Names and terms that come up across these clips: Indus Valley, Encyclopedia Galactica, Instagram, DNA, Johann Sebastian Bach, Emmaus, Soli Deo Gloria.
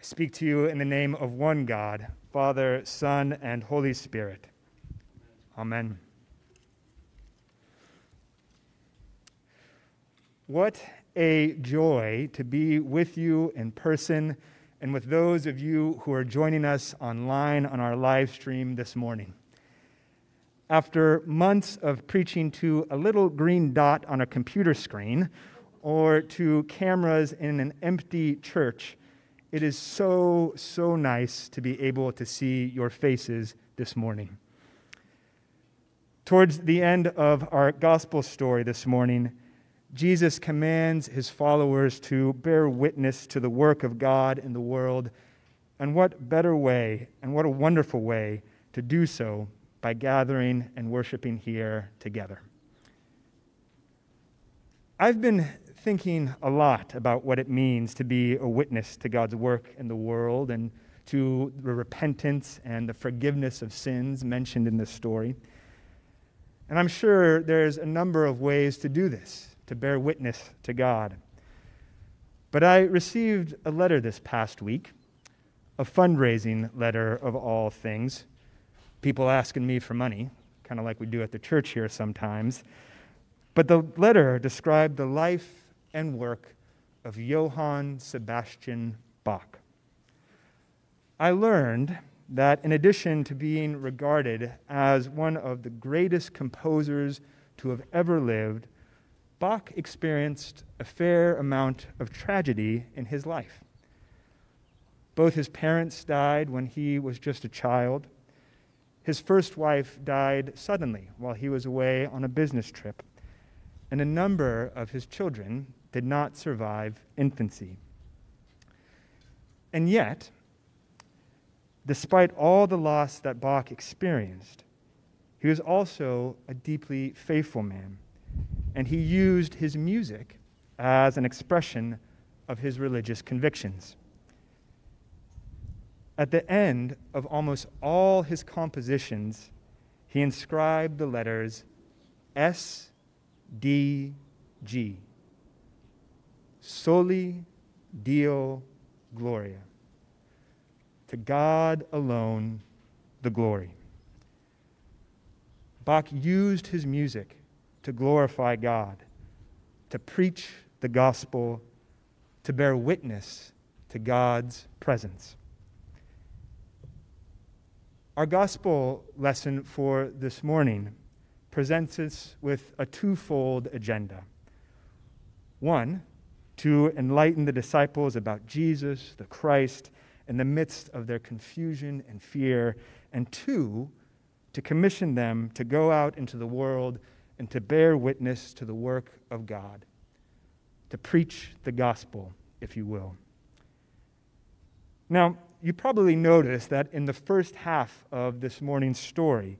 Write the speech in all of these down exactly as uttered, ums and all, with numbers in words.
I speak to you in the name of one God, Father, Son, and Holy Spirit. Amen. What a joy to be with you in person and with those of you who are joining us online on our live stream this morning. After months of preaching to a little green dot on a computer screen or to cameras in an empty church, it is so, so nice to be able to see your faces this morning. Towards the end of our gospel story this morning, Jesus commands his followers to bear witness to the work of God in the world, and what better way, and what a wonderful way to do so by gathering and worshiping here together. I've been thinking a lot about what it means to be a witness to God's work in the world and to the repentance and the forgiveness of sins mentioned in this story. And I'm sure there's a number of ways to do this, to bear witness to God. But I received a letter this past week, a fundraising letter of all things, people asking me for money, kind of like we do at the church here sometimes. But the letter described the life and work of Johann Sebastian Bach. I learned that in addition to being regarded as one of the greatest composers to have ever lived, Bach experienced a fair amount of tragedy in his life. Both his parents died when he was just a child. His first wife died suddenly while he was away on a business trip, and a number of his children did not survive infancy. And yet, despite all the loss that Bach experienced, he was also a deeply faithful man, and he used his music as an expression of his religious convictions. At the end of almost all his compositions, he inscribed the letters S D G, Soli Deo Gloria. To God alone the glory. Bach used his music to glorify God, to preach the gospel, to bear witness to God's presence. Our gospel lesson for this morning presents us with a twofold agenda. One, to enlighten the disciples about Jesus, the Christ, in the midst of their confusion and fear, and two, to commission them to go out into the world and to bear witness to the work of God, to preach the gospel, if you will. Now, you probably notice that in the first half of this morning's story,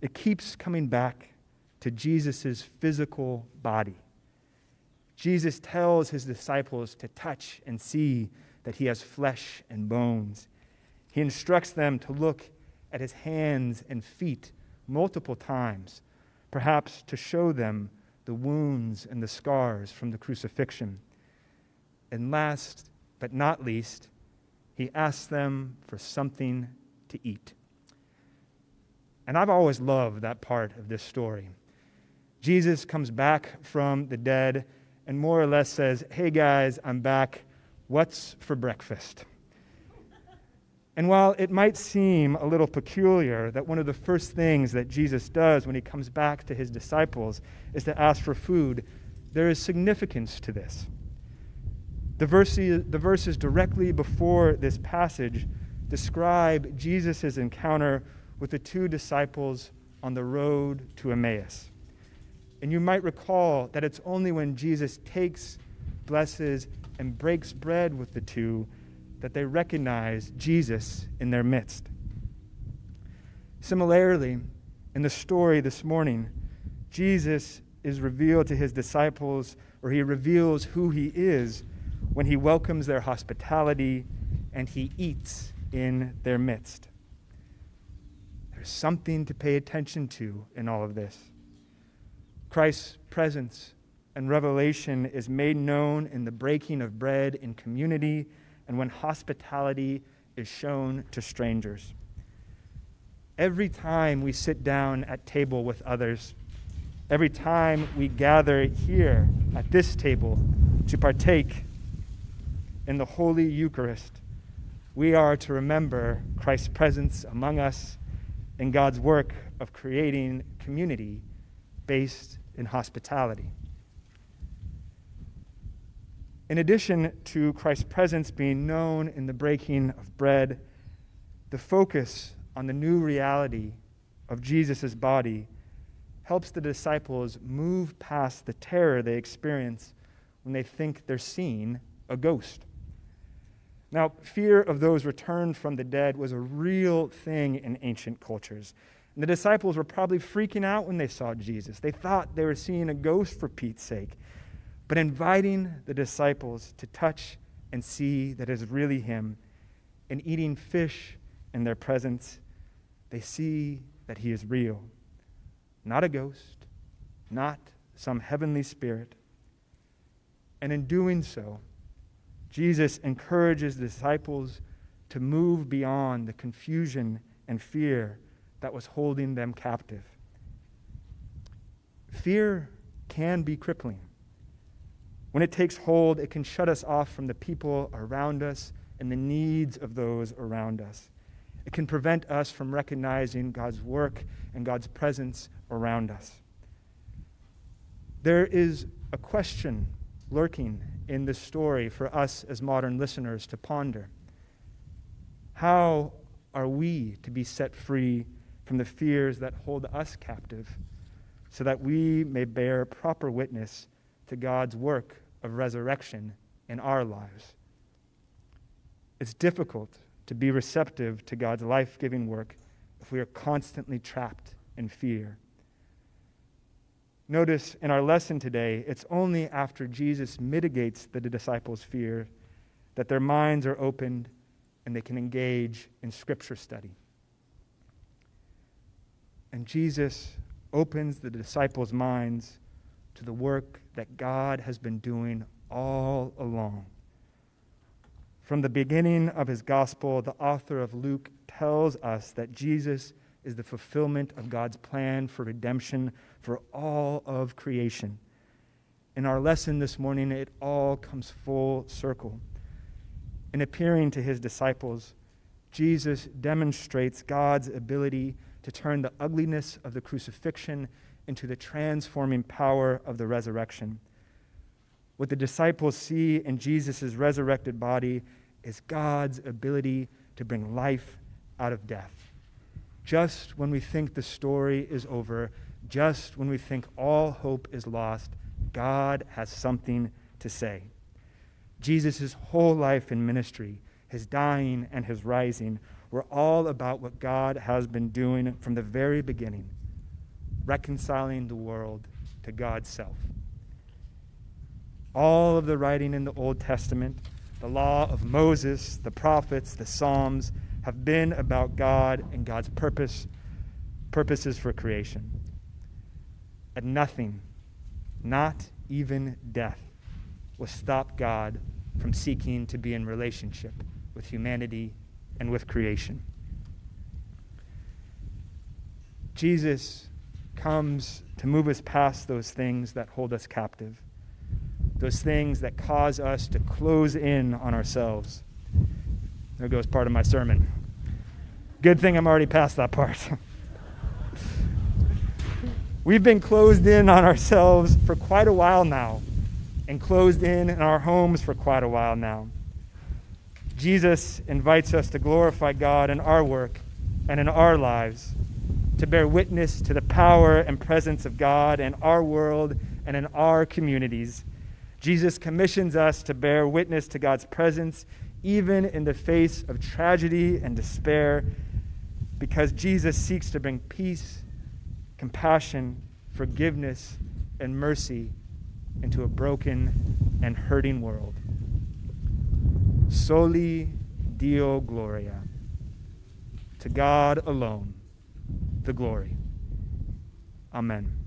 it keeps coming back to Jesus' physical body. Jesus tells his disciples to touch and see that he has flesh and bones. He instructs them to look at his hands and feet multiple times, perhaps to show them the wounds and the scars from the crucifixion. And last but not least, he asks them for something to eat. And I've always loved that part of this story. Jesus comes back from the dead and more or less says, "Hey guys, I'm back. What's for breakfast?" And while it might seem a little peculiar that one of the first things that Jesus does when he comes back to his disciples is to ask for food, there is significance to this. The verses, the verses directly before this passage describe Jesus' encounter with the two disciples on the road to Emmaus. And you might recall that it's only when Jesus takes, blesses, and breaks bread with the two that they recognize Jesus in their midst. Similarly, in the story this morning, Jesus is revealed to his disciples, or he reveals who he is when he welcomes their hospitality and he eats in their midst. There's something to pay attention to in all of this. Christ's presence and revelation is made known in the breaking of bread in community and when hospitality is shown to strangers. Every time we sit down at table with others, every time we gather here at this table to partake in the Holy Eucharist, we are to remember Christ's presence among us and God's work of creating community based in hospitality. In addition to Christ's presence being known in the breaking of bread, the focus on the new reality of Jesus' body helps the disciples move past the terror they experience when they think they're seeing a ghost. Now, fear of those returned from the dead was a real thing in ancient cultures. And the disciples were probably freaking out when they saw Jesus. They thought they were seeing a ghost, for Pete's sake. But inviting the disciples to touch and see that it's really him, and eating fish in their presence, they see that he is real. Not a ghost, not some heavenly spirit. And in doing so, Jesus encourages the disciples to move beyond the confusion and fear that was holding them captive. Fear can be crippling. When it takes hold, it can shut us off from the people around us and the needs of those around us. It can prevent us from recognizing God's work and God's presence around us. There is a question lurking in this story for us as modern listeners to ponder. How are we to be set free from the fears that hold us captive so that we may bear proper witness to God's work of resurrection in our lives? It's difficult to be receptive to God's life-giving work if we are constantly trapped in fear. Notice in our lesson today, it's only after Jesus mitigates the disciples' fear that their minds are opened and they can engage in Scripture study. And Jesus opens the disciples' minds to the work that God has been doing all along. From the beginning of his gospel, the author of Luke tells us that Jesus is the fulfillment of God's plan for redemption for all of creation. In our lesson this morning, it all comes full circle. In appearing to his disciples, Jesus demonstrates God's ability to turn the ugliness of the crucifixion into the transforming power of the resurrection. What the disciples see in Jesus' resurrected body is God's ability to bring life out of death. Just when we think the story is over, just when we think all hope is lost, God has something to say. Jesus' whole life in ministry, his dying and his rising, were all about what God has been doing from the very beginning, reconciling the world to God's self. All of the writing in the Old Testament, the law of Moses, the prophets, the Psalms, have been about God and God's purpose, purposes for creation. And nothing, not even death, will stop God from seeking to be in relationship with humanity and with creation. Jesus comes to move us past those things that hold us captive, those things that cause us to close in on ourselves. There goes part of my sermon. Good thing I'm already past that part. We've been closed in on ourselves for quite a while now, and closed in in our homes for quite a while now. Jesus invites us to glorify God in our work and in our lives, to bear witness to the power and presence of God in our world and in our communities. Jesus commissions us to bear witness to God's presence even in the face of tragedy and despair, because Jesus seeks to bring peace, compassion, forgiveness, and mercy into a broken and hurting world. Soli Deo Gloria. To God alone the glory. Amen.